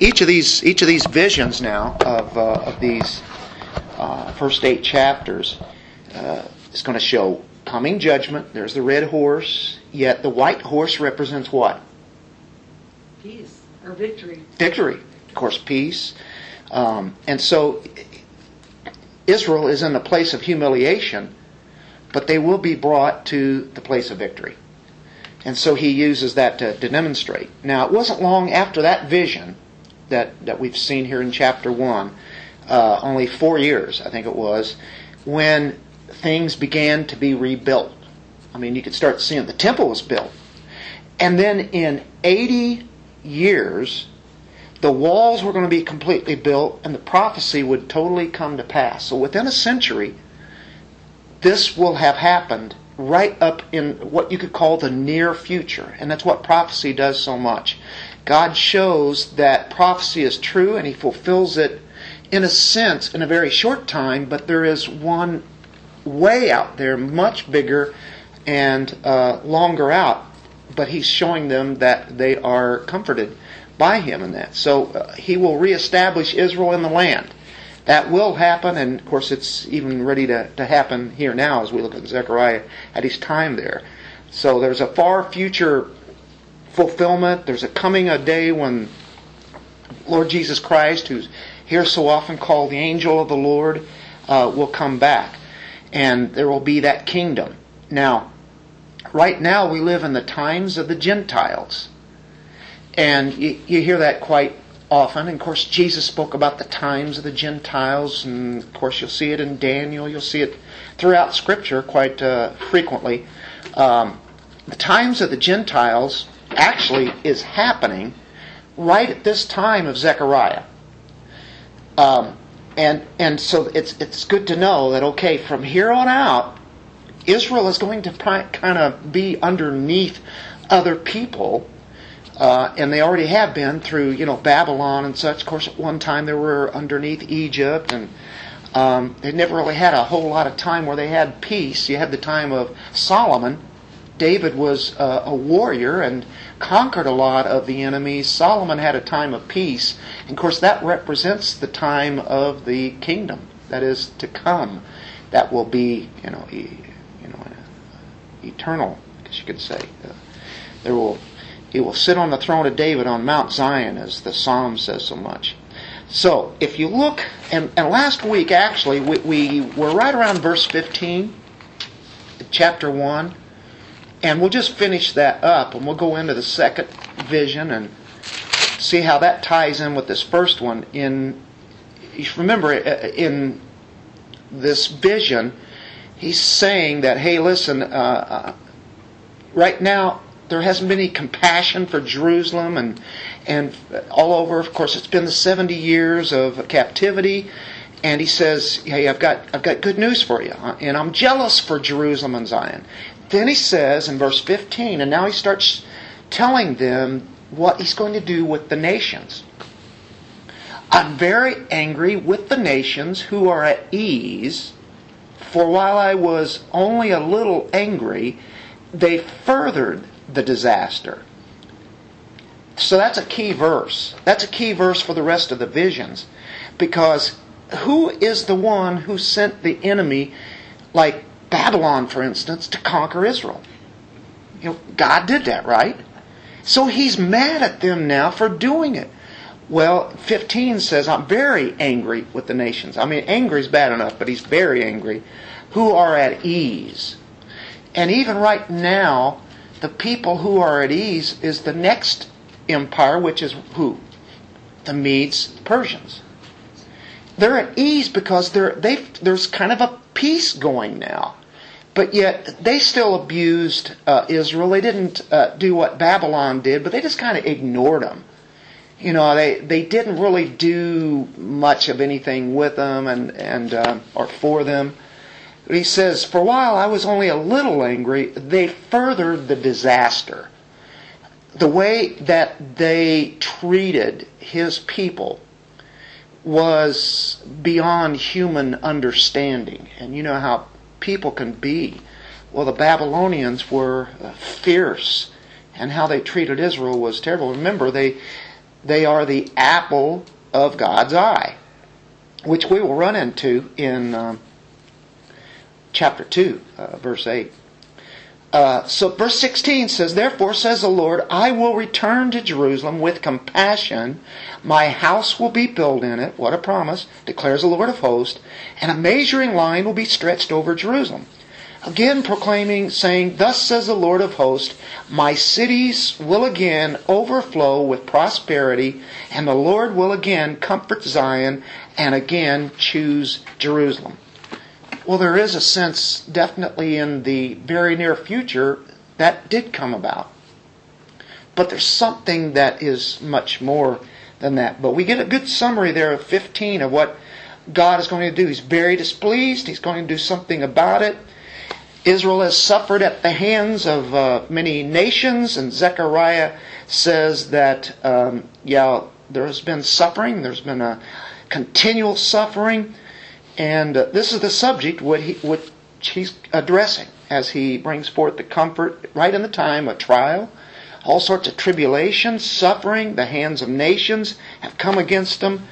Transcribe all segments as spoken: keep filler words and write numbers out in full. each of these each of these visions now of uh, of these uh, first eight chapters uh, is going to show coming judgment. There's the red horse. Yet the white horse represents what? Peace or victory. Victory, of course, peace. Um, and so Israel is in the place of humiliation, but they will be brought to the place of victory. And so he uses that to, to demonstrate. Now, it wasn't long after that vision that, that we've seen here in chapter one, uh, only four years, I think it was, when things began to be rebuilt. I mean, you could start seeing the temple was built. And then in eighty years, the walls were going to be completely built and the prophecy would totally come to pass. So within a century, this will have happened right up in what you could call the near future. And that's what prophecy does so much. God shows that prophecy is true and He fulfills it in a sense in a very short time, but there is one way out there, much bigger and uh, longer out. But He's showing them that they are comforted by Him in that. So uh, He will reestablish Israel in the land. That will happen, and of course it's even ready to, to happen here now as we look at Zechariah at his time there. So there's a far future fulfillment. There's a coming a day when Lord Jesus Christ, who's here so often called the angel of the Lord, uh, will come back. And there will be that kingdom. Now, right now we live in the times of the Gentiles. And you, you hear that quite often. And of course, Jesus spoke about the times of the Gentiles. And of course, you'll see it in Daniel. You'll see it throughout Scripture quite uh, frequently. Um, the times of the Gentiles actually is happening right at this time of Zechariah. Um, and and so it's, it's good to know that, okay, from here on out, Israel is going to kind of be underneath other people, uh, and they already have been through, you know, Babylon and such. Of course, at one time they were underneath Egypt, and um, they never really had a whole lot of time where they had peace. You had the time of Solomon. David was uh, a warrior and conquered a lot of the enemies. Solomon had a time of peace, and of course that represents the time of the kingdom that is to come. That will be, you know, E- eternal, I guess you could say. Uh, there will, he will sit on the throne of David on Mount Zion, as the Psalm says so much. So, if you look, and, and last week actually, we, we were right around verse fifteen, chapter one, and we'll just finish that up, and we'll go into the second vision and see how that ties in with this first one. In, remember, in this vision, he's saying that, hey, listen, uh, uh, right now there hasn't been any compassion for Jerusalem and and all over. Of course, it's been the seventy years of captivity, and he says, hey, I've got I've got good news for you, and I'm jealous for Jerusalem and Zion. Then he says in verse fifteen, and now he starts telling them what he's going to do with the nations. I'm very angry with the nations who are at ease. For while I was only a little angry, they furthered the disaster. So that's a key verse. That's a key verse for the rest of the visions. Because who is the one who sent the enemy, like Babylon, for instance, to conquer Israel? You know, God did that, right? So He's mad at them now for doing it. Well, fifteen says, I'm very angry with the nations. I mean, angry is bad enough, but he's very angry. Who are at ease. And even right now, the people who are at ease is the next empire, which is who? The Medes, the Persians. They're at ease because they're, there's kind of a peace going now. But yet, they still abused uh, Israel. They didn't uh, do what Babylon did, but they just kind of ignored them. You know, they, they didn't really do much of anything with them and, and uh, or for them. But he says, for a while I was only a little angry. They furthered the disaster. The way that they treated His people was beyond human understanding. And you know how people can be. Well, the Babylonians were fierce, and how they treated Israel was terrible. Remember, they... They are the apple of God's eye, which we will run into in um, chapter two, uh, verse eight. Uh, so verse sixteen says, "Therefore says the Lord, I will return to Jerusalem with compassion. My house will be built in it." What a promise, declares the Lord of hosts. "And a measuring line will be stretched over Jerusalem. Again proclaiming, saying, Thus says the Lord of hosts, my cities will again overflow with prosperity, and the Lord will again comfort Zion, and again choose Jerusalem." Well, there is a sense, definitely in the very near future, that did come about. But there's something that is much more than that. But we get a good summary there of fifteen of what God is going to do. He's very displeased. He's going to do something about it. Israel has suffered at the hands of uh, many nations, and Zechariah says that um, yeah, there has been suffering, there's been a continual suffering, and uh, this is the subject what he, which he's addressing as he brings forth the comfort right in the time of trial. All sorts of tribulation, suffering, the hands of nations have come against them,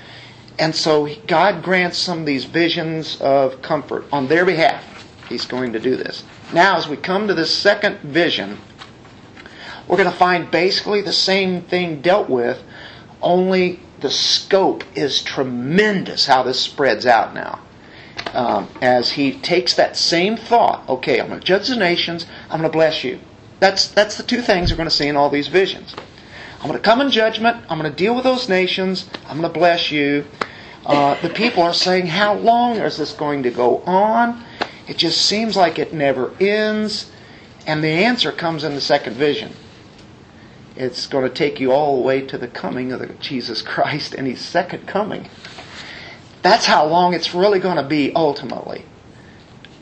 and so God grants them these visions of comfort on their behalf. He's going to do this. Now, as we come to this second vision, we're going to find basically the same thing dealt with, only the scope is tremendous how this spreads out now. Um, as he takes that same thought, okay, I'm going to judge the nations, I'm going to bless you. That's, that's the two things we're going to see in all these visions. I'm going to come in judgment, I'm going to deal with those nations, I'm going to bless you. Uh, the people are saying, how long is this going to go on? It just seems like it never ends. And the answer comes in the second vision. It's going to take you all the way to the coming of the Jesus Christ and His second coming. That's how long it's really going to be ultimately.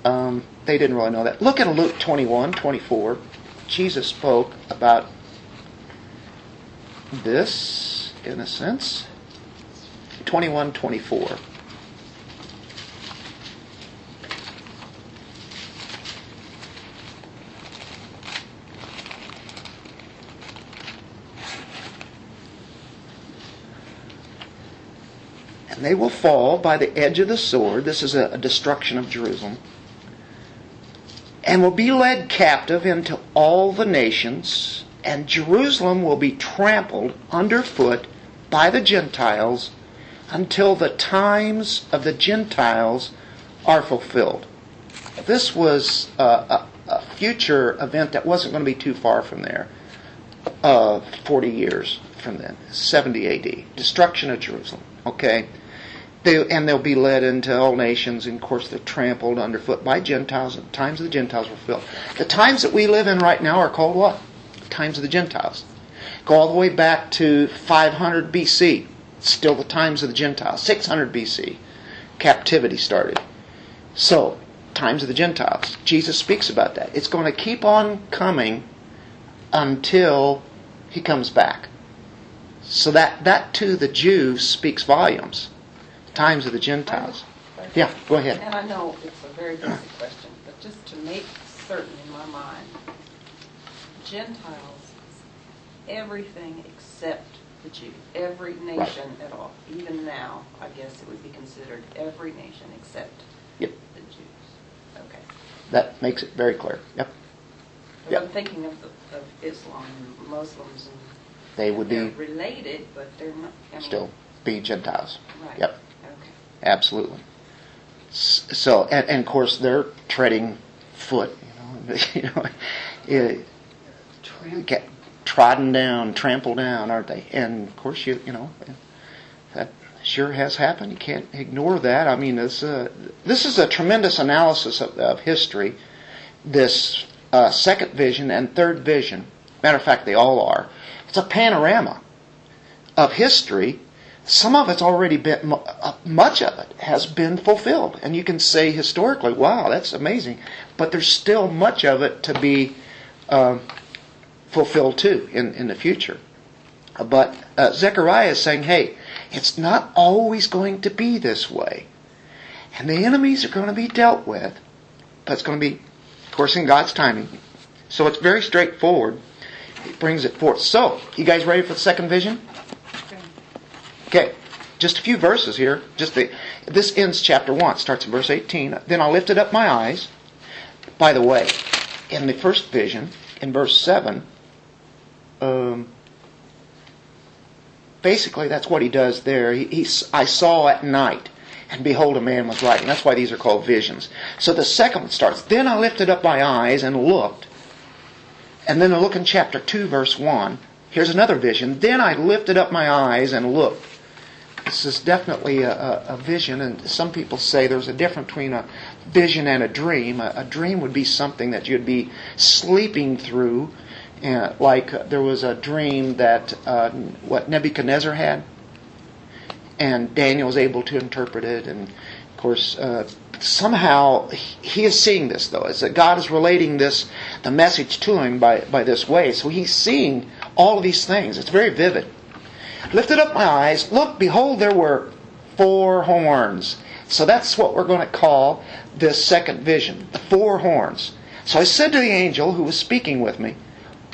Um, they didn't really know that. Look at Luke twenty-one twenty-four. Jesus spoke about this, in a sense. twenty-one twenty-four. "And they will fall by the edge of the sword," this is a destruction of Jerusalem, "and will be led captive into all the nations, and Jerusalem will be trampled underfoot by the Gentiles until the times of the Gentiles are fulfilled." This was a, a, a future event that wasn't going to be too far from there, uh, forty years from then, seventy A D, destruction of Jerusalem, okay? They, and they'll be led into all nations, and of course they're trampled underfoot by Gentiles, and the times of the Gentiles were filled. The times that we live in right now are called what? Times of the Gentiles. Go all the way back to five hundred B C, still the times of the Gentiles. six hundred B C, captivity started. So, times of the Gentiles. Jesus speaks about that. It's going to keep on coming until He comes back. So that, that to the Jews speaks volumes. Times of the Gentiles. Yeah, go ahead. And I know it's a very basic question, but just to make certain in my mind, Gentiles, everything except the Jew, every nation right. At all. Even now, I guess it would be considered every nation except yep. the Jews. Okay. That makes it very clear. Yep. But yep. I'm thinking of, the, of Islam and Muslims and They would be related, but they're not. I mean, still be Gentiles. Right. Yep. Okay. Absolutely. So, and, and of course, they're treading foot. You know, you know, it, get trodden down, trampled down, aren't they? And of course, you you know, that sure has happened. You can't ignore that. I mean, this uh, this is a tremendous analysis of, of history. This uh, second vision and third vision. Matter of fact, they all are. It's a panorama of history. Some of it's already been, much of it has been fulfilled. And you can say historically, wow, that's amazing. But there's still much of it to be um, fulfilled too in, in the future. But uh, Zechariah is saying, hey, it's not always going to be this way. And the enemies are going to be dealt with. But it's going to be, of course, in God's timing. So it's very straightforward. It brings it forth. So, you guys ready for the second vision? Okay. Okay, just a few verses here. Just the, this ends chapter one. Starts in verse eighteen. Then I lifted up my eyes. By the way, in the first vision, in verse seven, um, basically that's what he does there. He, he, I saw at night, and behold, a man was riding. That's why these are called visions. So the second one starts, then I lifted up my eyes and looked. And then I look in chapter two, verse one. Here's another vision. Then I lifted up my eyes and looked. This is definitely a, a, a vision, and some people say there's a difference between a vision and a dream. A, a dream would be something that you'd be sleeping through, uh, like uh, there was a dream that uh, what Nebuchadnezzar had, and Daniel was able to interpret it, and of course uh, somehow he is seeing this, though. It's that God is relating this, the message to him by, by this way, so he's seeing all of these things. It's very vivid. Lifted up my eyes, look, behold, there were four horns. So that's what we're going to call this second vision, the four horns. So I said to the angel who was speaking with me,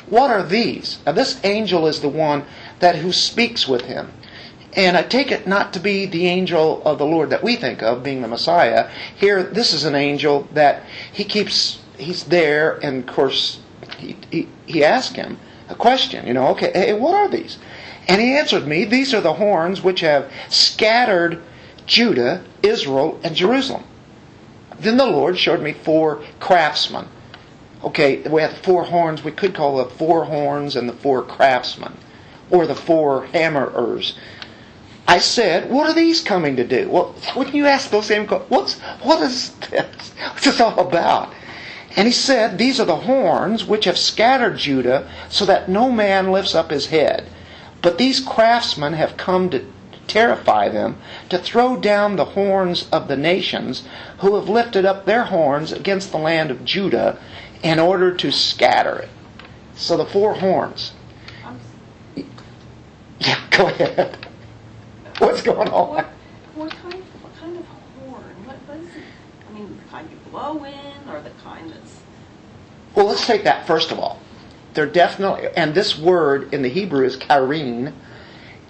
what are these? Now this angel is the one that who speaks with him. And I take it not to be the angel of the Lord that we think of, being the Messiah. Here, this is an angel that he keeps, he's there, and of course, he, he, he asks him a question, you know, okay, hey, what are these? And he answered me, these are the horns which have scattered Judah, Israel, and Jerusalem. Then the Lord showed me four craftsmen. Okay, we have the four horns. We could call the four horns and the four craftsmen, or the four hammerers. I said, what are these coming to do? Well, wouldn't you ask those same questions? What is this? What's this all about? And he said, these are the horns which have scattered Judah, so that no man lifts up his head. But these craftsmen have come to terrify them, to throw down the horns of the nations who have lifted up their horns against the land of Judah in order to scatter it. So the four horns. Yeah, go ahead. What's going on? What, what, kind, what kind of horn? What, what is it? I mean, the kind you blow in, or the kind that's... Well, let's take that first of all. They're definitely, and this word in the Hebrew is karin,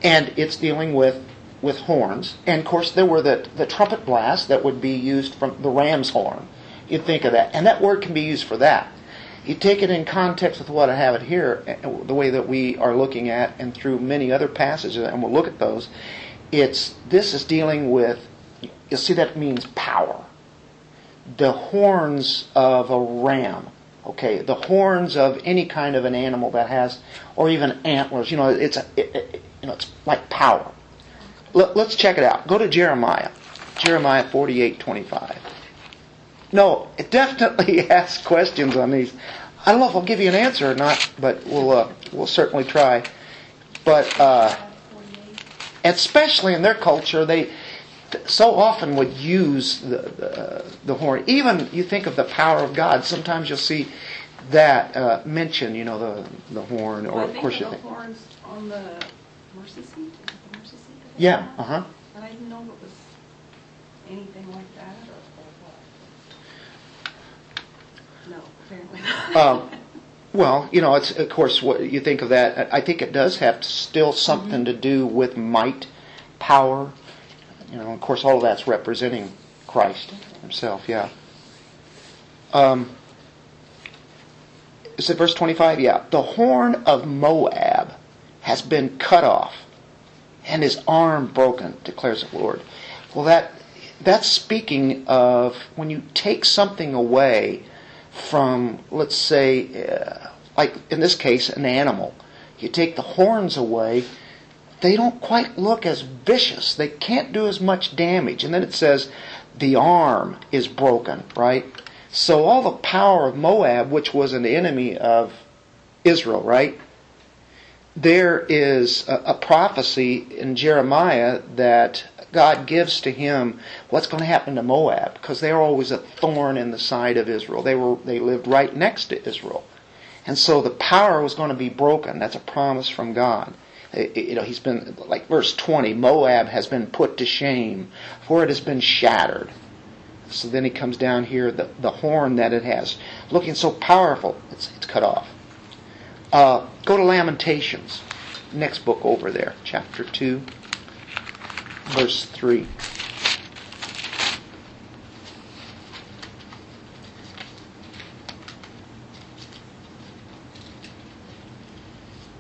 and it's dealing with, with horns. And of course, there were the, the trumpet blasts that would be used from the ram's horn. You think of that. And that word can be used for that. You take it in context with what I have it here, the way that we are looking at, and through many other passages, and we'll look at those. It's, this is dealing with, you'll see that means power. The horns of a ram. Okay, the horns of any kind of an animal that has, or even antlers. You know, it's a, it, it, you know, it's like power. Let, let's check it out. Go to Jeremiah, Jeremiah forty-eight twenty-five. No, it definitely asks questions on these. I don't know if I'll give you an answer or not, but we'll uh, we'll certainly try. But uh, especially in their culture, they so often would use the, the, the horn. Even you think of the power of God, sometimes you'll see that uh, mentioned, you know, the the horn. Or well, of course you think. The horns on the mercy seat? Is it the mercy seat? Yeah, uh huh. And I didn't know it was anything like that or, or what. No, apparently not. um, well, you know, it's of course what you think of that. I think it does have still something mm-hmm. to do with might, power. You know, of course, all of that's representing Christ himself, yeah. Um, is it verse twenty-five? Yeah. The horn of Moab has been cut off and his arm broken, declares the Lord. Well, that that's speaking of when you take something away from, let's say, uh, like in this case, an animal. You take the horns away, they don't quite look as vicious. They can't do as much damage. And then it says, the arm is broken, right? So all the power of Moab, which was an enemy of Israel, right? There is a, a prophecy in Jeremiah that God gives to him what's going to happen to Moab, because they were always a thorn in the side of Israel. They were they lived right next to Israel. And so the power was going to be broken. That's a promise from God. You know, he's been, like verse twenty, Moab has been put to shame, for it has been shattered. So then he comes down here, the, the horn that it has, looking so powerful, it's it's cut off. Uh, go to Lamentations, next book over there, chapter two. verse three.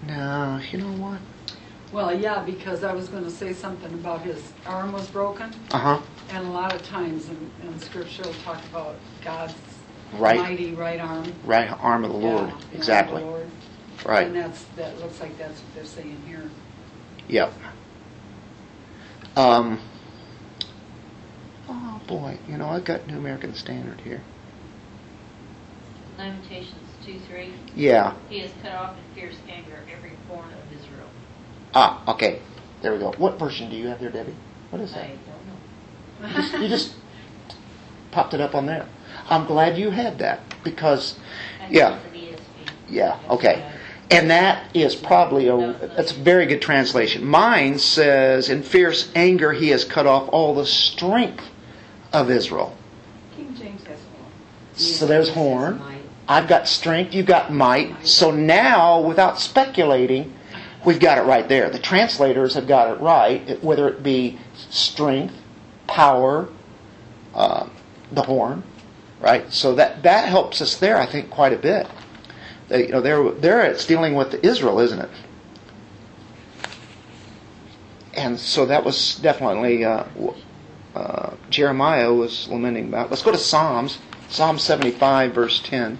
No, you know what? Well, yeah, because I was going to say something about his arm was broken. Uh-huh. And a lot of times in, in Scripture will talk about God's right. mighty right arm. Right arm of the yeah, Lord. Exactly. The Lord. Right. And that's, that looks like that's what they're saying here. Yep. Um, oh, boy. You know, I've got New American Standard here. Lamentations two three. Yeah. He has cut off in fierce anger every horn of Israel. Ah, okay. There we go. What version do you have there, Debbie? What is that? I don't know. You just, you just popped it up on there. I'm glad you had that because, yeah, yeah, okay, and that is probably a that's a very good translation. Mine says, "In fierce anger, he has cut off all the strength of Israel." King James has horn. So there's horn. I've got strength. You've got might. So now, without speculating, we've got it right there. The translators have got it right, whether it be strength, power, uh, the horn, right? So that, that helps us there, I think, quite a bit. They, you know, there there it's dealing with Israel, isn't it? And so that was definitely uh, uh, Jeremiah was lamenting about. Let's go to Psalms, Psalm seventy-five, verse ten.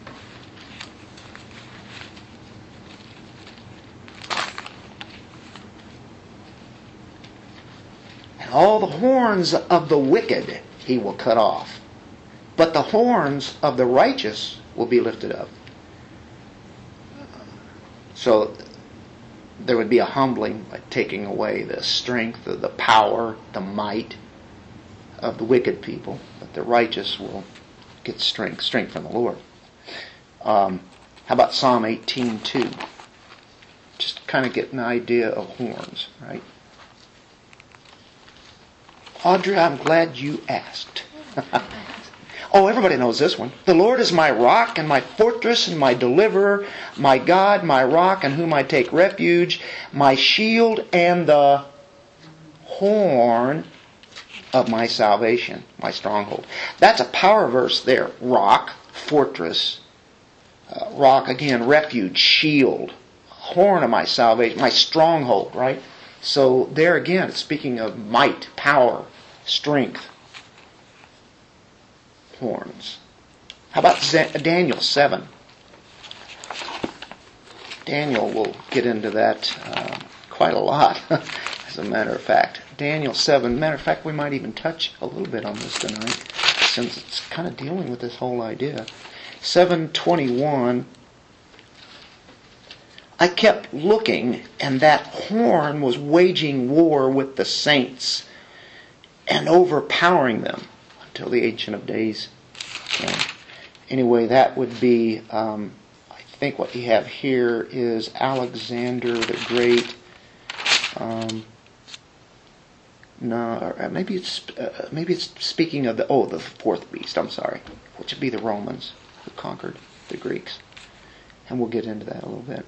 All the horns of the wicked he will cut off, but the horns of the righteous will be lifted up. So there would be a humbling by taking away the strength, the power, the might of the wicked people, but the righteous will get strength, strength from the Lord. Um, how about Psalm eighteen two? Just kind of get an idea of horns, right? Audrey, I'm glad you asked. Oh, everybody knows this one. The Lord is my rock and my fortress and my deliverer, my God, my rock in whom I take refuge, my shield and the horn of my salvation, my stronghold. That's a power verse there. Rock, fortress, uh, rock again, refuge, shield, horn of my salvation, my stronghold, right? So there again, it's speaking of might, power, strength, horns. How about Daniel seven? Daniel will get into that uh, quite a lot, as a matter of fact. Daniel seven, matter of fact, we might even touch a little bit on this tonight, since it's kind of dealing with this whole idea. seven twenty-one. I kept looking, and that horn was waging war with the saints and overpowering them until the Ancient of Days came. Anyway, that would be, um, I think what you have here is Alexander the Great. Um, no, maybe it's uh, maybe it's speaking of the, oh, the fourth beast, I'm sorry, which would be the Romans who conquered the Greeks. And we'll get into that a little bit.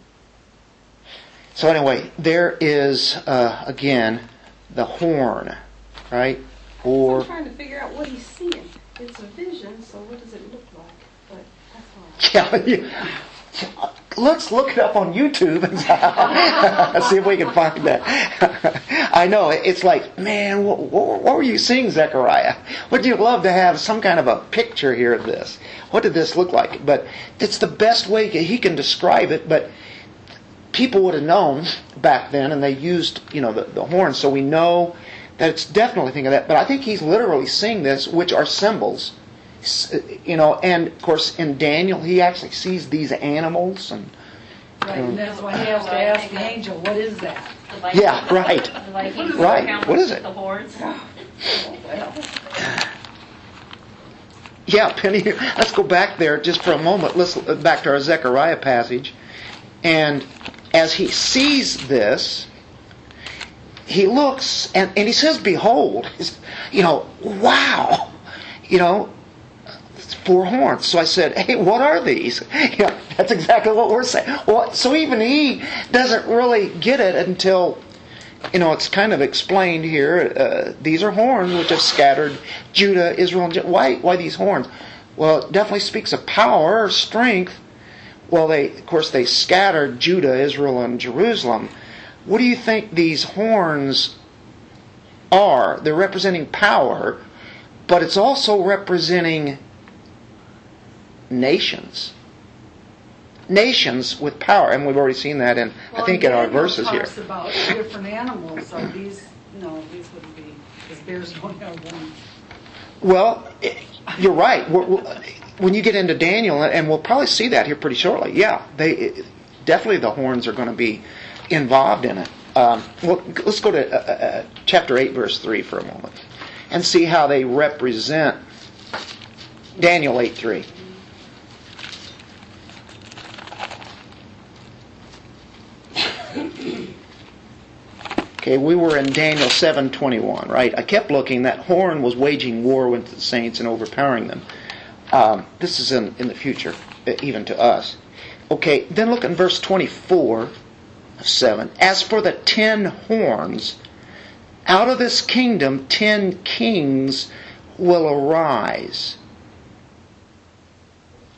So anyway, there is, uh, again, the horn, right? Or I'm trying to figure out what he's seeing. It's a vision, so what does it look like? But that's all. Yeah, yeah. Let's look it up on YouTube and see if we can find that. I know, it's like, man, what, what, what were you seeing, Zechariah? Would you love to have some kind of a picture here of this? What did this look like? But it's the best way he can describe it, but people would have known back then, and they used, you know, the, the horn, so we know that it's definitely thinking of that. But I think he's literally seeing this, which are symbols, you know. And of course, in Daniel, he actually sees these animals, and right, and, and that's why he has to ask the angel, "What is that?" Yeah, right, right. What is it? The horns. Yeah, Penny. Let's go back there just for a moment. Let's back to our Zechariah passage, and. As he sees this, he looks and, and he says, behold, you know, wow, you know, four horns. So I said, hey, what are these? You know, that's exactly what we're saying. Well, so even he doesn't really get it until you know, it's kind of explained here. Uh, these are horns which have scattered Judah, Israel. And why? Why these horns? Well, it definitely speaks of power, strength. Well, they, of course, they scattered Judah, Israel, and Jerusalem. What do you think these horns are? They're representing power, but it's also representing nations. Nations with power, and we've already seen that in, well, I think, in our verses here. About different animals. Are these, no, these wouldn't be, because bears don't have one. Well, you're right. We're, we're, when you get into Daniel, and we'll probably see that here pretty shortly. Yeah, they definitely the horns are going to be involved in it. Um, well, let's go to uh, uh, chapter eight, verse three, for a moment, and see how they represent Daniel eight three. Okay, we were in Daniel seven twenty-one, right? I kept looking. That horn was waging war with the saints and overpowering them. Um, this is in, in the future, even to us. Okay, then look in verse twenty-four of seven. As for the ten horns, out of this kingdom ten kings will arise.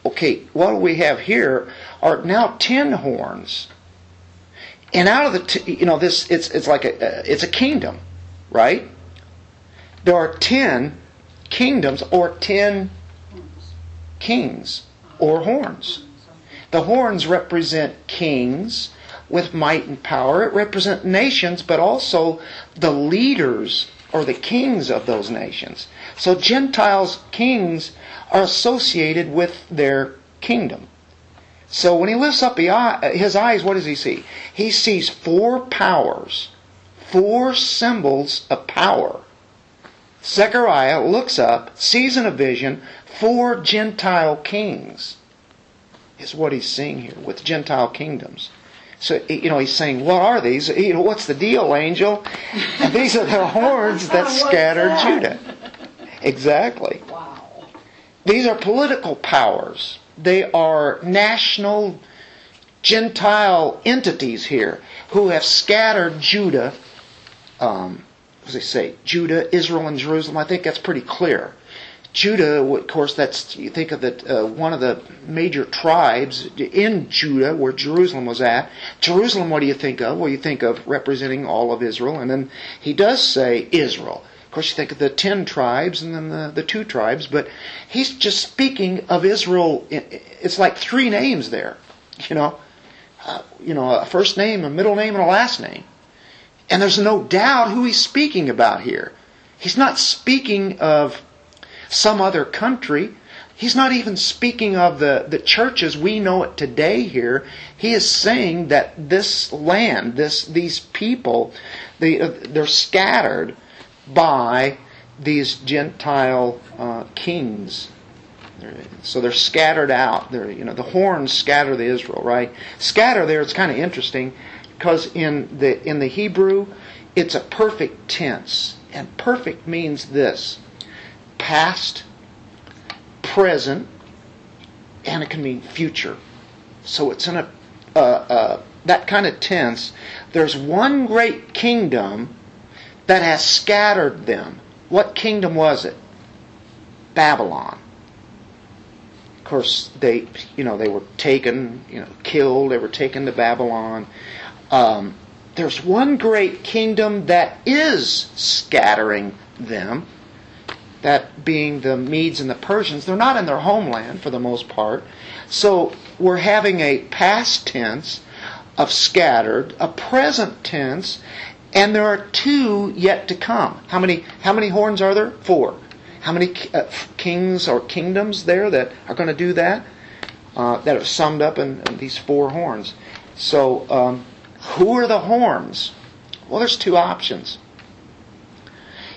Okay, what we have here are now ten horns. And out of the, t- you know, this it's it's like a uh, it's a kingdom, right? There are ten kingdoms or ten kings or horns. The horns represent kings with might and power. It represents nations, but also the leaders or the kings of those nations. So Gentiles' kings are associated with their kingdom. So when he lifts up his eyes, what does he see? He sees four powers, four symbols of power. Zechariah looks up, sees in a vision, four Gentile kings, is what he's seeing here with Gentile kingdoms. So, you know, he's saying, what are these? You know, what's the deal, angel? These are the horns that scattered that? Judah. Exactly. Wow. These are political powers. They are national Gentile entities here who have scattered Judah, um, what does it say? Judah, Israel, and Jerusalem. I think that's pretty clear. Judah, of course, that's, you think of it, uh, one of the major tribes in Judah where Jerusalem was at. Jerusalem, what do you think of? Well, you think of representing all of Israel, and then he does say Israel. Of course, you think of the ten tribes and then the, the two tribes, but he's just speaking of Israel. It's like three names there, you know, uh, you know, a first name, a middle name, and a last name. And there's no doubt who he's speaking about here. He's not speaking of some other country. He's not even speaking of the, the church as we know it today here. He is saying that this land, this these people, they they're scattered by these Gentile uh, kings. So they're scattered out. They're, you know, the horns scatter the Israel, right? Scatter there, it's kind of interesting because in the in the Hebrew, it's a perfect tense. And perfect means this: past, present, and it can mean future. So it's in a uh, uh, that kind of tense. There's one great kingdom that has scattered them. What kingdom was it? Babylon. Of course, they, you know, they were taken, you know, killed. They were taken to Babylon. Um, there's one great kingdom that is scattering them. That being the Medes and the Persians. They're not in their homeland for the most part. So we're having a past tense of scattered, a present tense. And there are two yet to come. How many? How many horns are there? Four. How many uh, kings or kingdoms there that are going to do that? Uh, that are summed up in, in these four horns. So, um, who are the horns? Well, there's two options.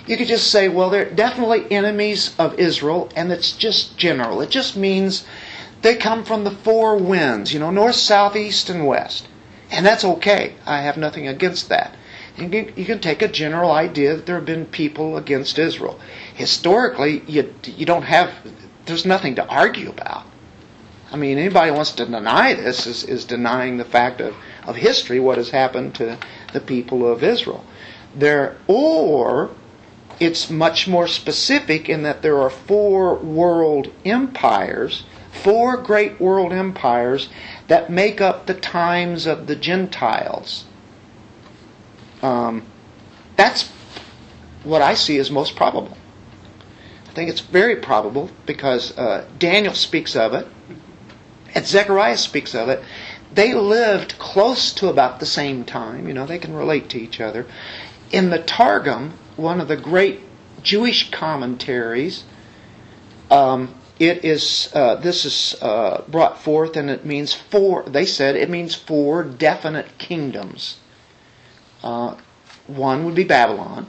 You could just say, well, they're definitely enemies of Israel, and it's just general. It just means they come from the four winds, you know, north, south, east, and west, and that's okay. I have nothing against that. You can take a general idea that there have been people against Israel. Historically, you you don't have, there's nothing to argue about. I mean, anybody who wants to deny this is, is denying the fact of, of history, what has happened to the people of Israel. There, or it's much more specific in that there are four world empires, four great world empires that make up the times of the Gentiles. Um, that's what I see as most probable. I think it's very probable because uh, Daniel speaks of it and Zechariah speaks of it. They lived close to about the same time. You know, they can relate to each other. In the Targum, one of the great Jewish commentaries, um, it is uh, this is uh, brought forth, and it means four. They said it means four definite kingdoms. Uh, one would be Babylon,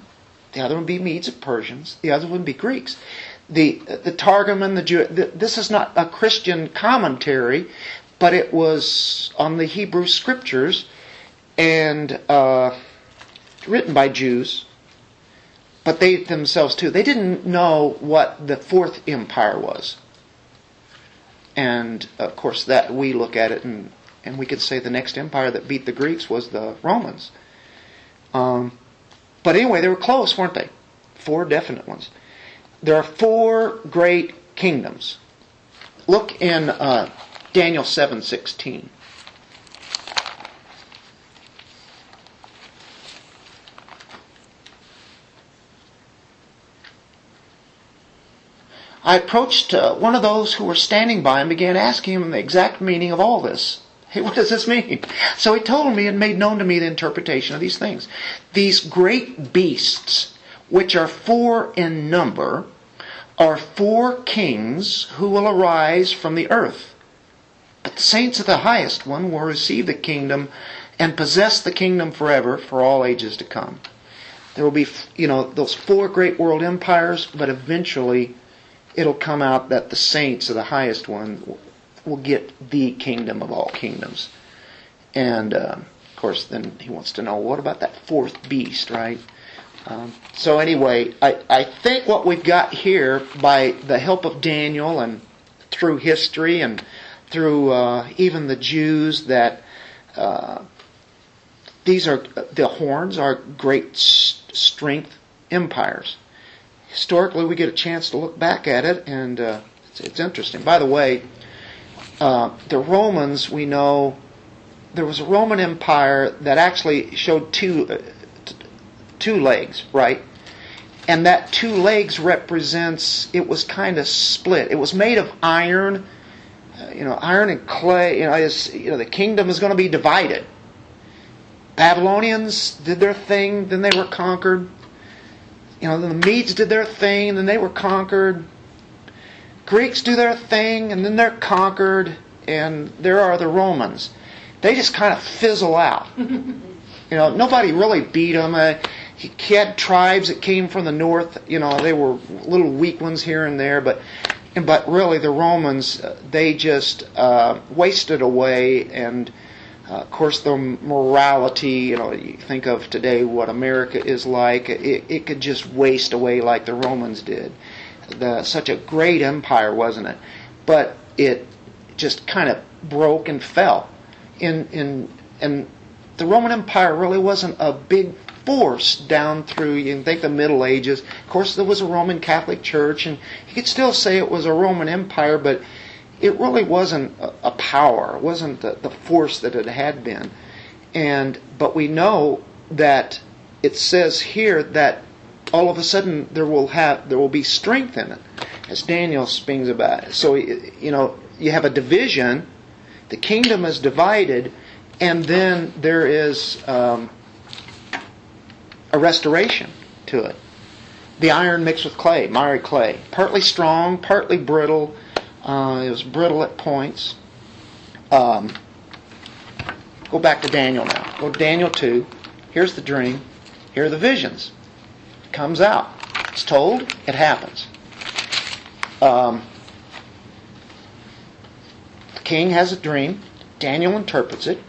the other would be Medes and Persians, the other would be Greeks. The the Targum and the Jew. The, this is not a Christian commentary, but it was on the Hebrew Scriptures and uh, written by Jews, but they themselves too. They didn't know what the fourth empire was. And of course that we look at it and, and we could say the next empire that beat the Greeks was the Romans. Um, but anyway, they were close, weren't they? Four definite ones. There are four great kingdoms. Look in... Uh, Daniel seven sixteen. I approached uh, one of those who were standing by and began asking him the exact meaning of all this. Hey, what does this mean? So he told me and made known to me the interpretation of these things. These great beasts, which are four in number, are four kings who will arise from the earth. But the saints of the highest one will receive the kingdom and possess the kingdom forever for all ages to come. There will be, you know, those four great world empires, but eventually it'll come out that the saints of the highest one will get the kingdom of all kingdoms. And, uh, of course, then he wants to know, what about that fourth beast, right? Um, so anyway, I, I think what we've got here, by the help of Daniel and through history and through uh, even the Jews, that uh, these are the horns are great strength empires. Historically, we get a chance to look back at it, and uh, it's, it's interesting. By the way, uh, the Romans, we know there was a Roman Empire that actually showed two uh, t- two legs, right? And that two legs represents it was kind of split. It was made of iron. You know, iron and clay, you know, is, you know, the kingdom is going to be divided. Babylonians did their thing, then they were conquered. You know, the Medes did their thing, then they were conquered. Greeks do their thing, and then they're conquered. And there are the Romans. They just kind of fizzle out. You know, nobody really beat them. Uh, he had tribes that came from the north. You know, they were little weak ones here and there, but... But really, the Romans, they just uh, wasted away. And, uh, of course, the morality, you know, you think of today what America is like. It, it could just waste away like the Romans did. The, such a great empire, wasn't it? But it just kind of broke and fell. In, in, and the Roman Empire really wasn't a big force down through, you can think the Middle Ages. Of course, there was a Roman Catholic Church, and you could still say it was a Roman Empire, but it really wasn't a power. It wasn't the, the force that it had been. And but we know that it says here that all of a sudden there will have there will be strength in it, as Daniel speaks about it. So, you know, you have a division, the kingdom is divided, and then there is... Um, a restoration to it. The iron mixed with clay, miry clay. Partly strong, partly brittle. Uh, it was brittle at points. Um, go back to Daniel now. Go to Daniel two. Here's the dream. Here are the visions. It comes out. It's told. It happens. Um, the king has a dream. Daniel interprets it.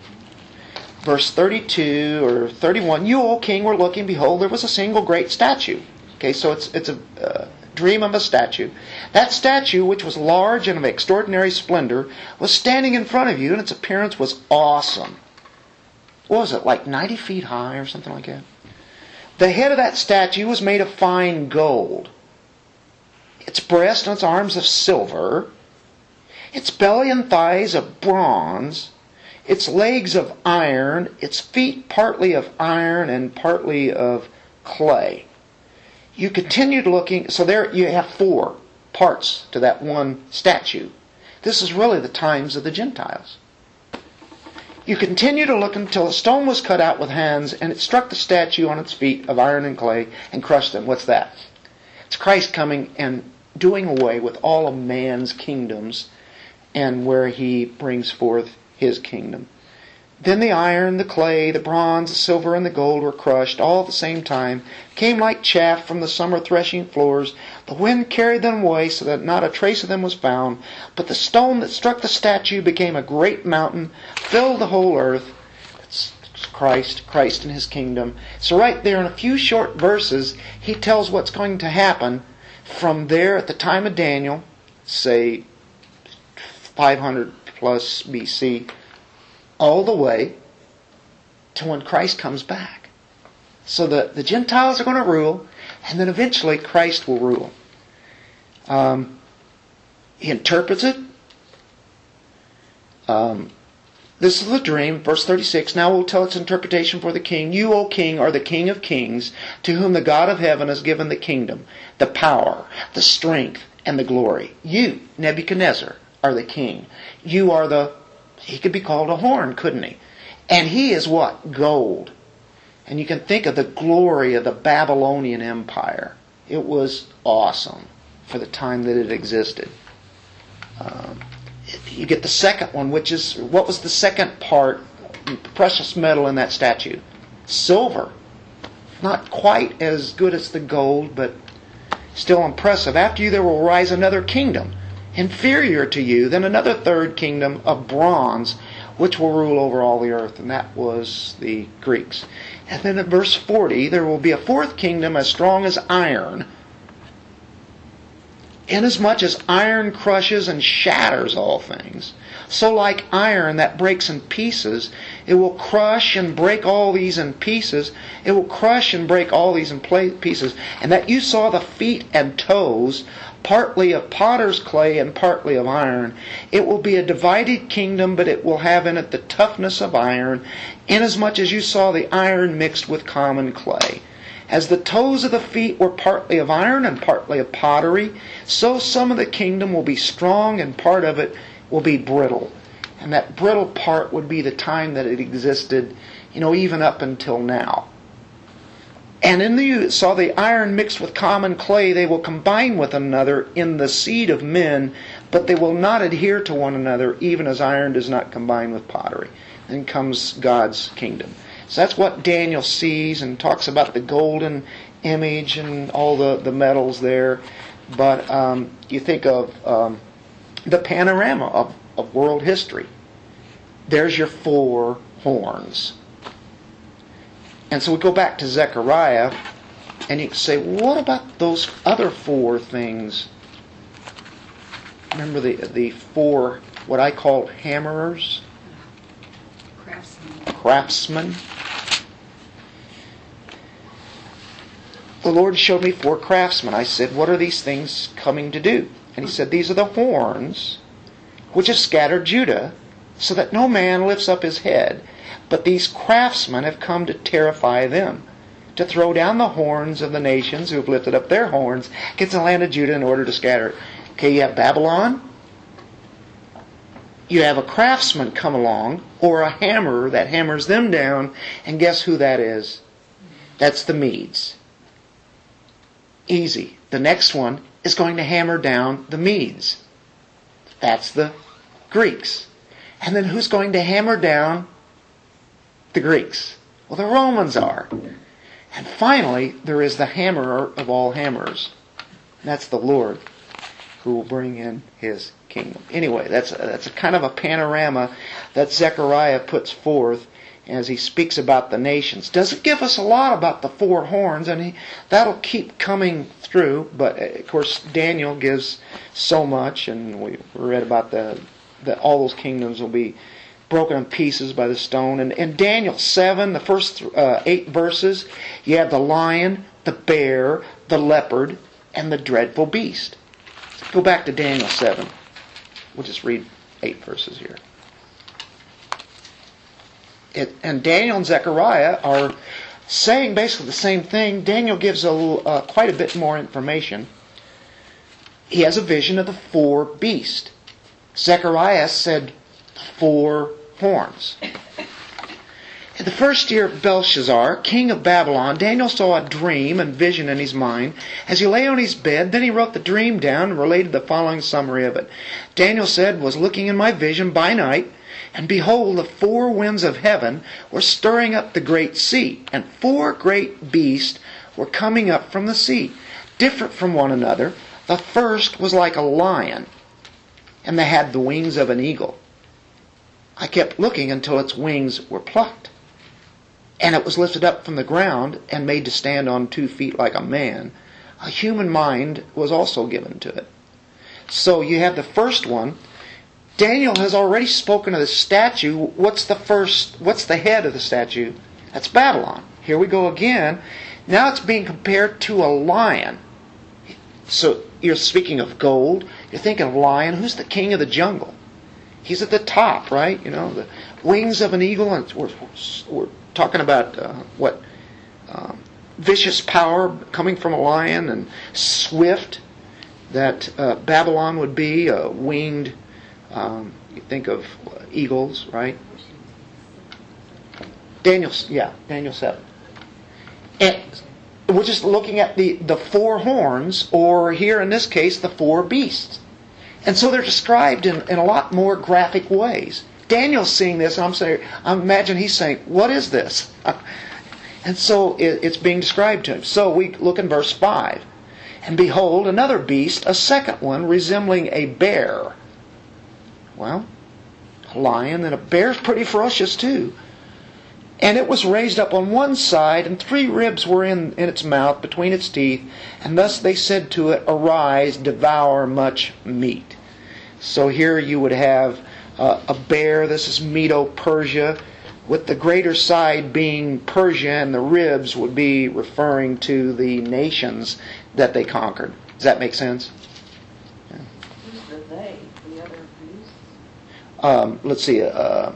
Verse thirty-two or thirty-one, you, O king, were looking, behold, there was a single great statue. Okay, so it's it's a uh, dream of a statue. That statue, which was large and of extraordinary splendor, was standing in front of you, and its appearance was awesome. what was it, like ninety feet high or something like that? The head of that statue was made of fine gold. Its breast and its arms of silver. Its belly and thighs of bronze. Its legs of iron. Its feet partly of iron and partly of clay. You continued looking. So there you have four parts to that one statue. This is really the times of the Gentiles. You continue to look until a stone was cut out with hands, and it struck the statue on its feet of iron and clay and crushed them. What's that? It's Christ coming and doing away with all of man's kingdoms, and where he brings forth his kingdom. Then the iron, the clay, the bronze, the silver, and the gold were crushed all at the same time, came like chaff from the summer threshing floors. The wind carried them away so that not a trace of them was found. But the stone that struck the statue became a great mountain, filled the whole earth. That's Christ, Christ and his kingdom. So right there in a few short verses, he tells what's going to happen from there at the time of Daniel, say five hundred plus B C, all the way to when Christ comes back. So the, the Gentiles are going to rule, and then eventually Christ will rule. Um, he interprets it. Um, this is the dream, verse thirty-six. Now we'll tell its interpretation for the king. You, O king, are the king of kings, to whom the God of heaven has given the kingdom, the power, the strength, and the glory. You, Nebuchadnezzar, are the king. You are the He could be called a horn, couldn't he? And he is what? Gold. And you can think of the glory of the Babylonian Empire. It was awesome for the time that it existed. Um, you get the second one, which is, what was the second part, precious metal in that statue? Silver. Not quite as good as the gold, but still impressive. After you there will rise another kingdom, inferior to you, then another third kingdom of bronze, which will rule over all the earth. And that was the Greeks. And then in verse forty, there will be a fourth kingdom as strong as iron, inasmuch as iron crushes and shatters all things. So like iron that breaks in pieces, it will crush and break all these in pieces. It will crush and break all these in pieces. And that you saw the feet and toes, partly of potter's clay and partly of iron. It will be a divided kingdom, but it will have in it the toughness of iron, inasmuch as you saw the iron mixed with common clay. As the toes of the feet were partly of iron and partly of pottery, so some of the kingdom will be strong and part of it will be brittle. And that brittle part would be the time that it existed, you know, even up until now. And in the saw the iron mixed with common clay, they will combine with another in the seed of men, but they will not adhere to one another, even as iron does not combine with pottery. Then comes God's kingdom. So that's what Daniel sees and talks about the golden image and all the, the metals there. But um, you think of um, the panorama of, of world history. There's your four horns. And so we go back to Zechariah, and you can say, what about those other four things? Remember the the four, what I call hammerers? Craftsmen. Craftsmen. The Lord showed me four craftsmen. I said, what are these things coming to do? And he said, these are the horns which have scattered Judah, so that no man lifts up his head. But these craftsmen have come to terrify them, to throw down the horns of the nations who have lifted up their horns against the land of Judah in order to scatter it. Okay, you have Babylon. You have a craftsman come along, or a hammerer that hammers them down, and guess who that is? That's the Medes. Easy. The next one is going to hammer down the Medes. That's the Greeks. And then who's going to hammer down the Greeks? Well, the Romans are. And finally, there is the hammerer of all hammerers. And that's the Lord, who will bring in his kingdom. Anyway, that's a, that's a kind of a panorama that Zechariah puts forth as he speaks about the nations. Doesn't give us a lot about the four horns, and he, that'll keep coming through. But of course, Daniel gives so much, and we read about the that all those kingdoms will be broken in pieces by the stone. And in Daniel seven, the first uh, eight verses, you have the lion, the bear, the leopard, and the dreadful beast. Go back to Daniel seven. We'll just read eight verses here. It, and Daniel and Zechariah are saying basically the same thing. Daniel gives a, uh, quite a bit more information. He has a vision of the four beasts. Zechariah said four horns. In the first year of Belshazzar, king of Babylon, Daniel saw a dream and vision in his mind. As he lay on his bed, then he wrote the dream down and related the following summary of it. Daniel said, "Was looking in my vision by night, and behold, the four winds of heaven were stirring up the great sea, and four great beasts were coming up from the sea, different from one another. The first was like a lion, and they had the wings of an eagle. I kept looking until its wings were plucked, and it was lifted up from the ground and made to stand on two feet like a man. A human mind was also given to it." So you have the first one. Daniel has already spoken of the statue. What's the first? What's the head of the statue? That's Babylon. Here we go again. Now it's being compared to a lion. So you're speaking of gold. You're thinking of lion. Who's the king of the jungle? He's at the top, right? You know, the wings of an eagle. And we're, we're talking about uh, what um, vicious power coming from a lion, and swift that uh, Babylon would be a uh, winged. Um, you think of eagles, right? Daniel, yeah, Daniel seven. And we're just looking at the, the four horns, or here in this case, the four beasts. And so they're described in, in a lot more graphic ways. Daniel's seeing this, and I'm saying, I imagine he's saying, "What is this?" And so it, it's being described to him. So we look in verse five. "And behold, another beast, a second one, resembling a bear." Well, a lion and a bear is pretty ferocious too. "And it was raised up on one side, and three ribs were in, in its mouth between its teeth. And thus they said to it, 'Arise, devour much meat.'" So here you would have uh, a bear. This is Medo-Persia, with the greater side being Persia, and the ribs would be referring to the nations that they conquered. Does that make sense? Yeah. Who's the they? The other beasts? Um, let's see. Uh,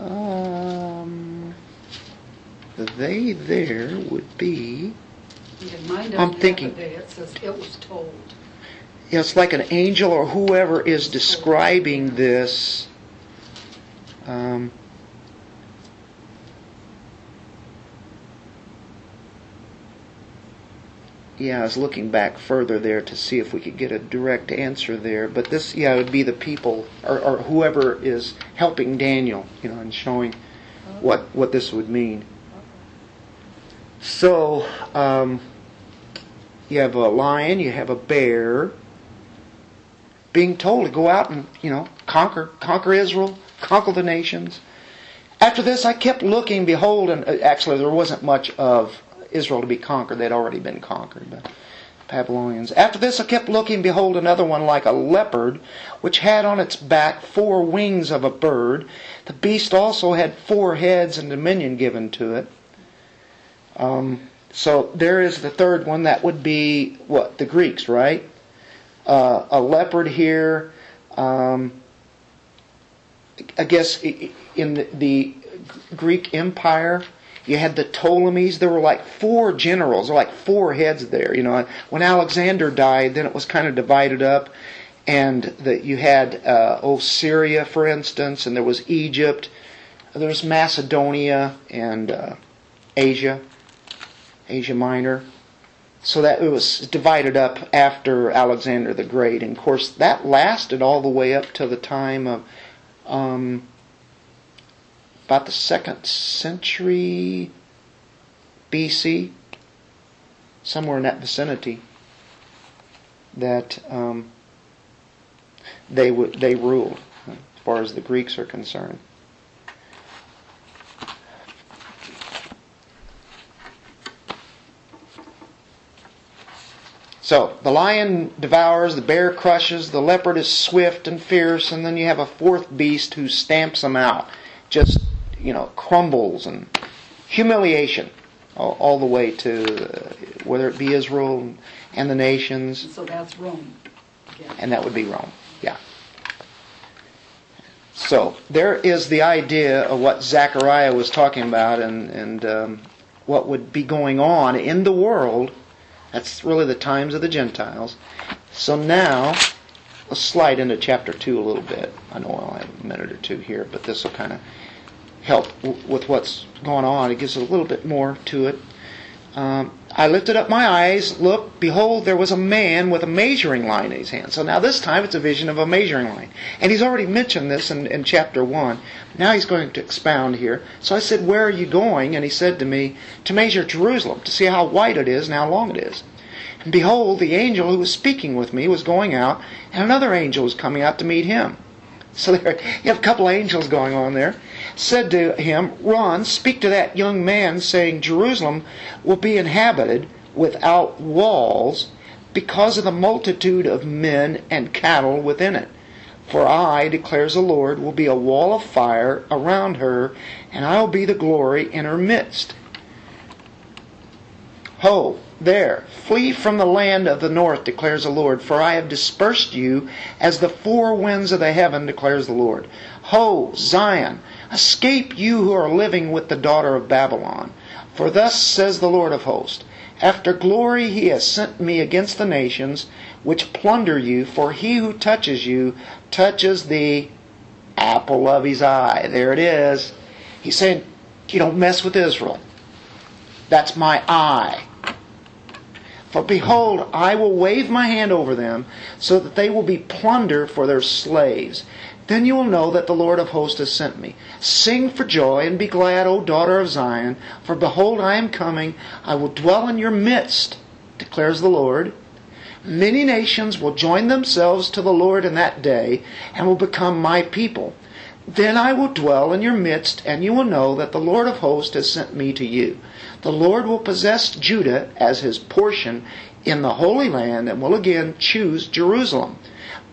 Um, the they there would be. Yeah, mine I'm thinking. It says it was told. Yeah, it's like an angel or whoever is describing this. Um, yeah, I was looking back further there to see if we could get a direct answer there. But this, yeah, it would be the people or, or whoever is helping Daniel, you know, and showing what what this would mean. So um, you have a lion, you have a bear, being told to go out and, you know, conquer conquer Israel, conquer the nations. After this, I kept looking, behold, and actually there wasn't much of Israel to be conquered. They'd already been conquered by the Babylonians. "After this I kept looking, behold, another one like a leopard, which had on its back four wings of a bird. The beast also had four heads, and dominion given to it." Um, so there is the third one. That would be, what, the Greeks, right? Uh, a leopard here. Um, I guess in the, the Greek Empire, you had the Ptolemies. There were like four generals, there were like four heads there. You know, when Alexander died, then it was kind of divided up, and that you had uh, old Syria, for instance, and there was Egypt, there was Macedonia, and uh, Asia, Asia Minor. So that it was divided up after Alexander the Great, and of course that lasted all the way up to the time of. Um, About the second century B C, somewhere in that vicinity, that um, they would they ruled, as far as the Greeks are concerned. So, the lion devours, the bear crushes, the leopard is swift and fierce, and then you have a fourth beast who stamps them out. Just, you know, crumbles and humiliation all, all the way to uh, whether it be Israel and the nations. So that's Rome. Yeah. And that would be Rome, yeah. So, there is the idea of what Zechariah was talking about and, and um, what would be going on in the world. That's really the times of the Gentiles. So now, let's slide into chapter two a little bit. I know I'll have a minute or two here, but this will kind of help w- with what's going on. It gives a little bit more to it. Um, I lifted up my eyes, look, behold, there was a man with a measuring line in his hand. So now this time it's a vision of a measuring line. And he's already mentioned this in, in chapter one. Now he's going to expound here. So I said, where are you going? And he said to me, to measure Jerusalem, to see how wide it is and how long it is. And behold, the angel who was speaking with me was going out, and another angel was coming out to meet him. So there, you have a couple of angels going on there. Said to him, run, speak to that young man, saying, Jerusalem will be inhabited without walls because of the multitude of men and cattle within it. For I, declares the Lord, will be a wall of fire around her, and I will be the glory in her midst. Ho, there, flee from the land of the north, declares the Lord, for I have dispersed you as the four winds of the heaven, declares the Lord. Ho, Zion, escape you who are living with the daughter of Babylon. For thus says the Lord of hosts, after glory he has sent me against the nations which plunder you, for he who touches you touches the apple of his eye. There it is. He's saying, you don't mess with Israel. That's my eye. For behold, I will wave my hand over them so that they will be plunder for their slaves. Then you will know that the Lord of hosts has sent me. Sing for joy and be glad, O daughter of Zion, for behold, I am coming. I will dwell in your midst, declares the Lord. Many nations will join themselves to the Lord in that day and will become my people. Then I will dwell in your midst, and you will know that the Lord of hosts has sent me to you. The Lord will possess Judah as his portion in the Holy Land and will again choose Jerusalem.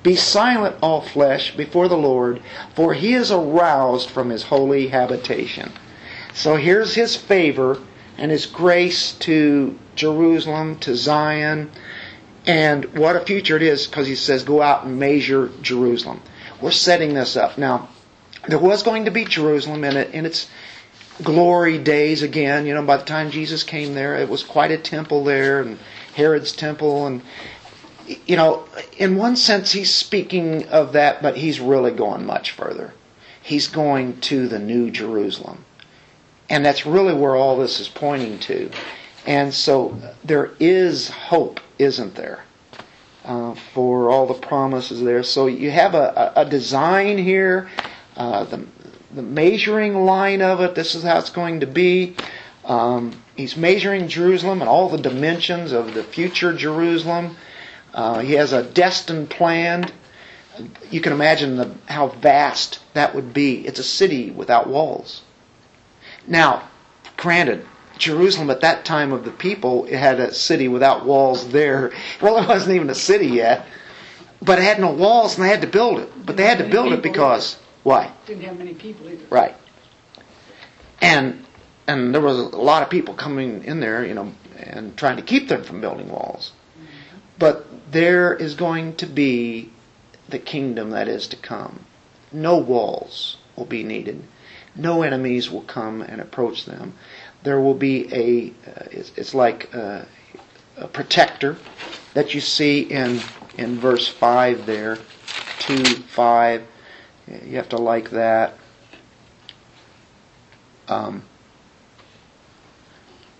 Be silent, all flesh, before the Lord, for he is aroused from his holy habitation. So here's his favor and his grace to Jerusalem, to Zion. And what a future it is, because he says, go out and measure Jerusalem. We're setting this up. Now, there was going to be Jerusalem in it in its glory days again. You know, by the time Jesus came there, it was quite a temple there, and Herod's temple, and you know, in one sense, he's speaking of that, but he's really going much further. He's going to the New Jerusalem. And that's really where all this is pointing to. And so there is hope, isn't there, uh, for all the promises there. So you have a, a design here, uh, the, the measuring line of it. This is how it's going to be. Um, he's measuring Jerusalem and all the dimensions of the future Jerusalem. Uh, he has a destined plan. You can imagine the, how vast that would be. It's a city without walls. Now, granted, Jerusalem at that time of the people, it had a city without walls there. Well, it wasn't even a city yet. But it had no walls and they had to build it. But they had to build it because, why? Didn't have many people either. Right. And and there was a lot of people coming in there, you know, and trying to keep them from building walls. But there is going to be the kingdom that is to come. No walls will be needed. No enemies will come and approach them. There will be a, uh, it's, it's like uh, a protector that you see in in verse five there, two, five. You have to like that. Um,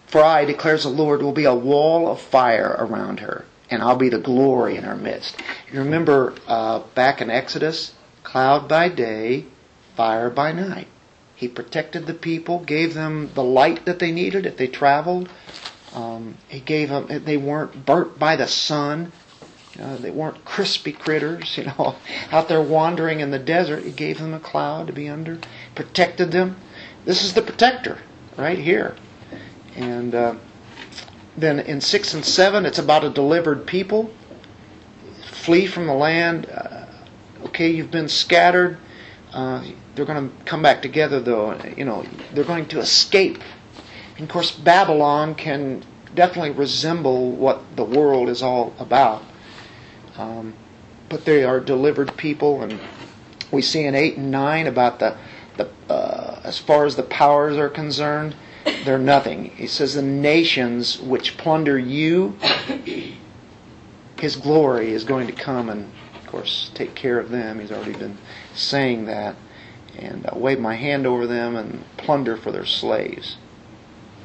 For I, declares the Lord, will be a wall of fire around her, and I'll be the glory in our midst. You remember uh, back in Exodus, cloud by day, fire by night. He protected the people, gave them the light that they needed if they traveled. Um, he gave them; they weren't burnt by the sun. You know, they weren't crispy critters, you know, out there wandering in the desert. He gave them a cloud to be under, protected them. This is the protector right here, and. Uh, Then in six and seven, it's about a delivered people. Flee from the land. Uh, okay, you've been scattered. Uh, they're going to come back together, though. You know, they're going to escape. And of course, Babylon can definitely resemble what the world is all about. Um, but they are delivered people, and we see in eight and nine about the, the uh, as far as the powers are concerned, they're nothing. He says the nations which plunder you, His glory is going to come and, of course, take care of them. He's already been saying that. And I'll wave my hand over them and plunder for their slaves.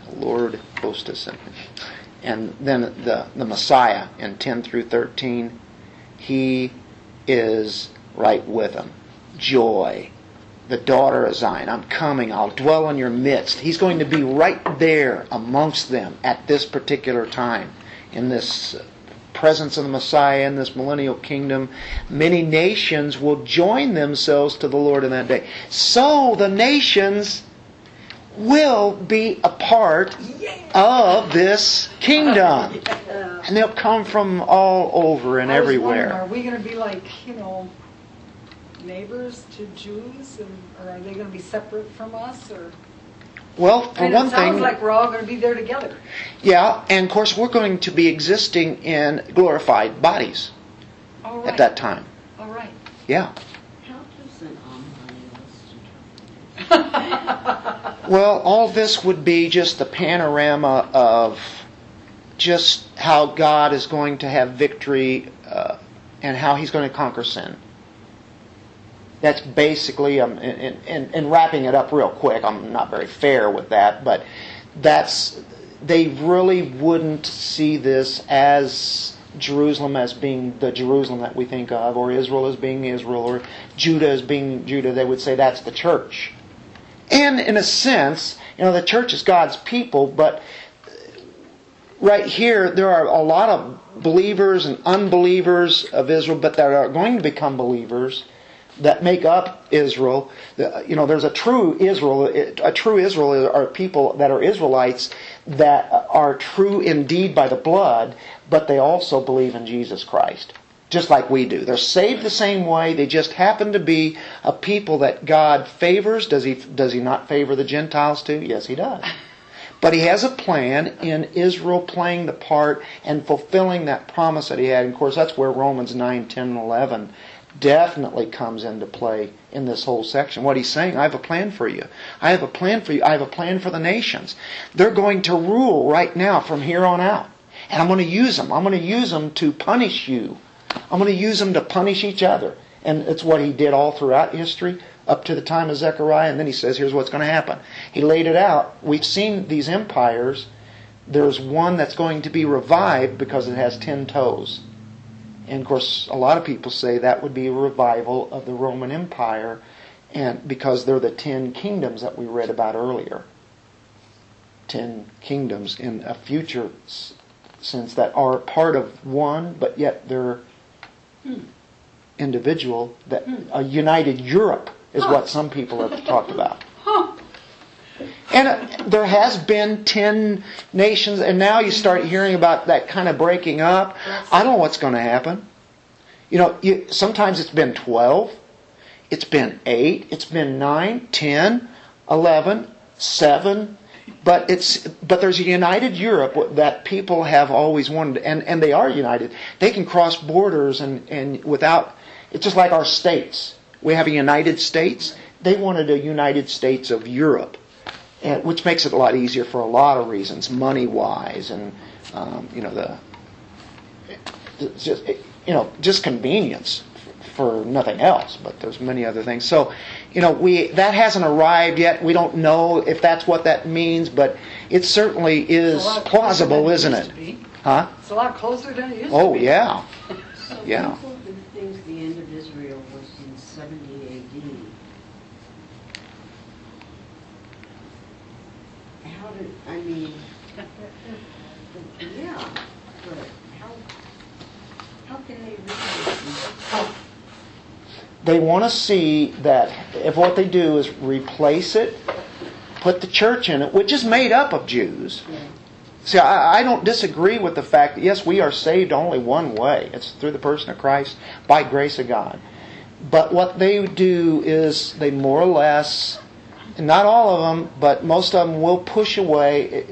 The Lord hostess. And then the, the Messiah in ten through thirteen, He is right with them. Joy. The daughter of Zion. I'm coming. I'll dwell in your midst. He's going to be right there amongst them at this particular time. In this presence of the Messiah, in this millennial kingdom, many nations will join themselves to the Lord in that day. So the nations will be a part of this kingdom. And they'll come from all over and everywhere. Are we going to be like, you know, neighbors to Jews, and, or are they going to be separate from us? Or well, for and one it sounds thing, like we're all going to be there together. Yeah, and of course we're going to be existing in glorified bodies all right. at that time. All right. Yeah. How does an amillennialist? Well, all this would be just the panorama of just how God is going to have victory uh, and how He's going to conquer sin. That's basically, um, and, and, and wrapping it up real quick, I'm not very fair with that, but that's, they really wouldn't see this as Jerusalem as being the Jerusalem that we think of, or Israel as being Israel, or Judah as being Judah. They would say that's the church. And in a sense, you know, the church is God's people, but right here there are a lot of believers and unbelievers of Israel, but that are going to become believers that make up Israel. You know, there's a true Israel. A true Israel are people that are Israelites that are true indeed by the blood, but they also believe in Jesus Christ, just like we do. They're saved the same way. They just happen to be a people that God favors. Does He, does He not favor the Gentiles too? Yes, He does. But He has a plan in Israel playing the part and fulfilling that promise that He had. And of course, that's where Romans nine, ten, and eleven definitely comes into play in this whole section. What he's saying, I have a plan for you. I have a plan for you. I have a plan for the nations. They're going to rule right now from here on out. And I'm going to use them. I'm going to use them to punish you. I'm going to use them to punish each other. And it's what He did all throughout history up to the time of Zechariah. And then He says, here's what's going to happen. He laid it out. We've seen these empires. There's one that's going to be revived because it has ten toes. And of course, a lot of people say that would be a revival of the Roman Empire, and because they're the ten kingdoms that we read about earlier. Ten kingdoms in a future sense that are part of one, but yet they're hmm. individual. That hmm. a united Europe is huh. what some people have talked about. Huh. And uh, there has been ten nations, and now you start hearing about that kind of breaking up. I don't know what's going to happen. You know, you, sometimes it's been twelve, it's been eight, it's been nine, ten, eleven, seven, but it's but there's a united Europe that people have always wanted, and, and they are united. They can cross borders and, and without. It's just like our states. We have a United States. They wanted a United States of Europe. And which makes it a lot easier for a lot of reasons, money-wise, and um, you know the, just you know just convenience for nothing else. But there's many other things. So, you know, we that hasn't arrived yet. We don't know if that's what that means, but it certainly is plausible, isn't it? Huh? It's a lot closer than it used to be. Oh yeah, yeah. So people think the end of Israel was in seventy A D. How did, I mean, yeah, but how, how can they replace it? They want to see that if what they do is replace it, put the church in it, which is made up of Jews, yeah. See, I, I don't disagree with the fact that, yes, we are saved only one way. It's through the person of Christ, by grace of God. But what they do is they more or less, not all of them, but most of them will push away.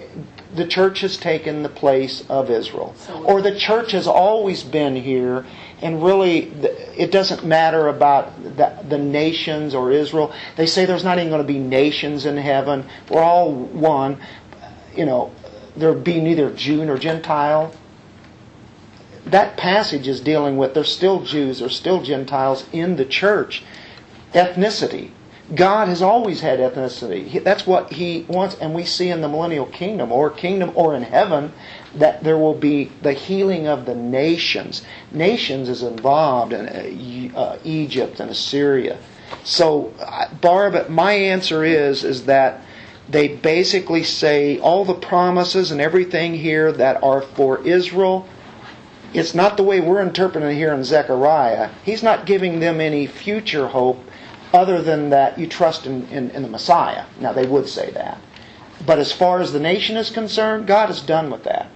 The church has taken the place of Israel. Or the church has always been here, and really it doesn't matter about the, the nations or Israel. They say there's not even going to be nations in heaven. We're all one. You know, there'll be neither Jew nor Gentile. That passage is dealing with there's still Jews, there's still Gentiles in the church. Ethnicity. God has always had ethnicity. That's what He wants, and we see in the millennial kingdom, or kingdom, or in heaven, that there will be the healing of the nations. Nations is involved in uh, Egypt and Assyria. So, Barb, my answer is is that they basically say all the promises and everything here that are for Israel. It's not the way we're interpreting it here in Zechariah. He's not giving them any future hope. Other than that, you trust in, in, in the Messiah. Now, they would say that. But as far as the nation is concerned, God is done with that.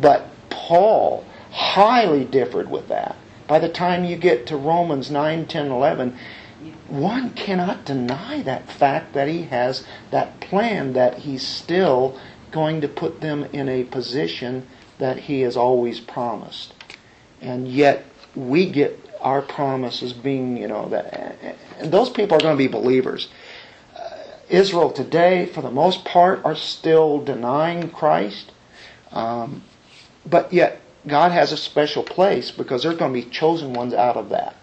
But Paul highly differed with that. By the time you get to Romans nine, ten, eleven, one cannot deny that fact that he has that plan, that he's still going to put them in a position that he has always promised. And yet, we get our promises being, you know, that, and those people are going to be believers. Uh, Israel today, for the most part, are still denying Christ. Um, but yet, God has a special place because there's going to be chosen ones out of that.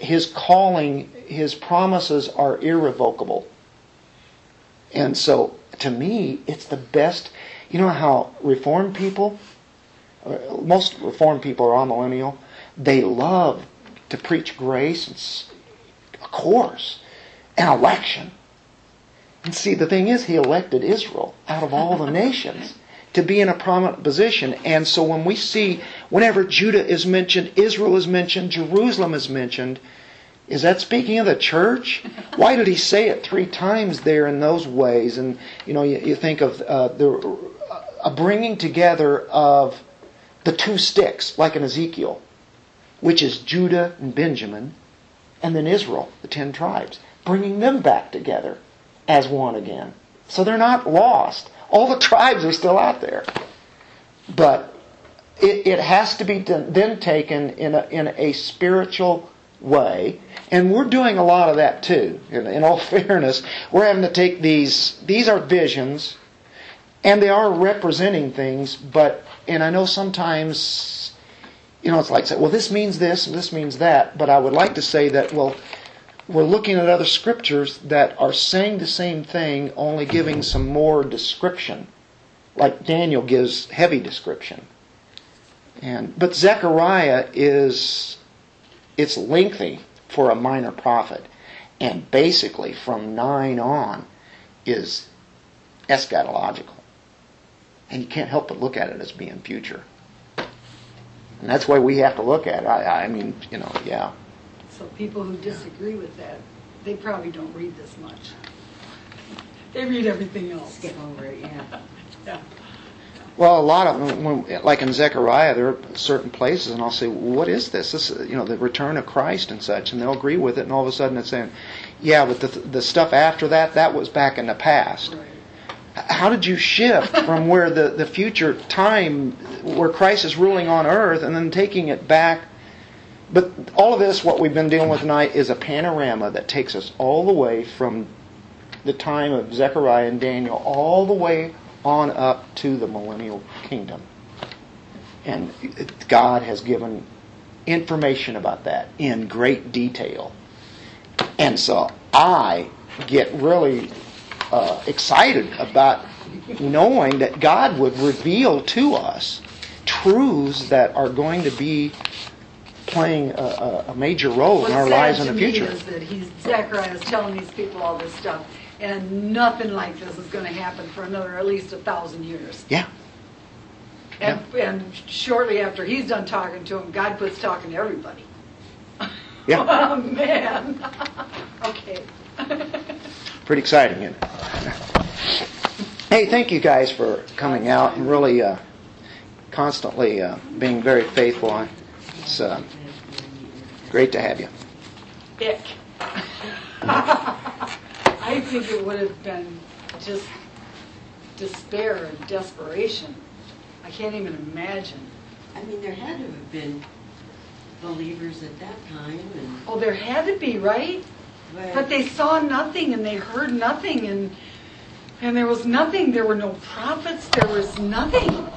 His calling, His promises are irrevocable. And so, to me, it's the best. You know how Reformed people, most Reformed people are amillennial, they love to preach grace, it's a course, an election. And see, the thing is, He elected Israel out of all the nations to be in a prominent position. And so when we see, whenever Judah is mentioned, Israel is mentioned, Jerusalem is mentioned, is that speaking of the church? Why did He say it three times there in those ways? And, you know, you, you think of uh, the a bringing together of the two sticks, like in Ezekiel, which is Judah and Benjamin, and then Israel, the ten tribes, bringing them back together as one again. So they're not lost. All the tribes are still out there. But it, it has to be then taken in a, in a spiritual way, and we're doing a lot of that too. In, in all fairness, we're having to take these, these are visions, and they are representing things, but, and I know sometimes, you know, it's like, well, this means this, and this means that. But I would like to say that, well, we're looking at other scriptures that are saying the same thing, only giving some more description. Like Daniel gives heavy description. And but Zechariah is, it's lengthy for a minor prophet. And basically, from nine on, is eschatological. And you can't help but look at it as being future. And that's why we have to look at it. I, I mean, you know, yeah. So people who disagree with that, they probably don't read this much. They read everything else. Skip over it, yeah. Yeah. Well, a lot of them, like in Zechariah, there are certain places, and I'll say, well, what is this? This, you know, the return of Christ and such, and they'll agree with it, and all of a sudden it's saying, yeah, but the the stuff after that, that was back in the past. Right. How did you shift from where the, the future time, where Christ is ruling on earth, and then taking it back? But all of this, what we've been dealing with tonight, is a panorama that takes us all the way from the time of Zechariah and Daniel, all the way on up to the millennial kingdom. And God has given information about that in great detail. And so I get really Uh, excited about knowing that God would reveal to us truths that are going to be playing a, a, a major role What's in our lives in the future. What's sad to me is that he's, Zechariah is telling these people all this stuff, and nothing like this is going to happen for another at least a thousand years. Yeah. And, yeah. and shortly after he's done talking to them, God puts talking to everybody. Yeah. Oh, man. Okay. Pretty exciting, isn't it? Hey, thank you guys for coming out and really uh, constantly uh, being very faithful. It's uh, great to have you. Dick. I think it would have been just despair and desperation. I can't even imagine. I mean, there had to have been believers at that time. And oh, there had to be, right? But, but they saw nothing and they heard nothing and... And there was nothing. There were no prophets. There was nothing.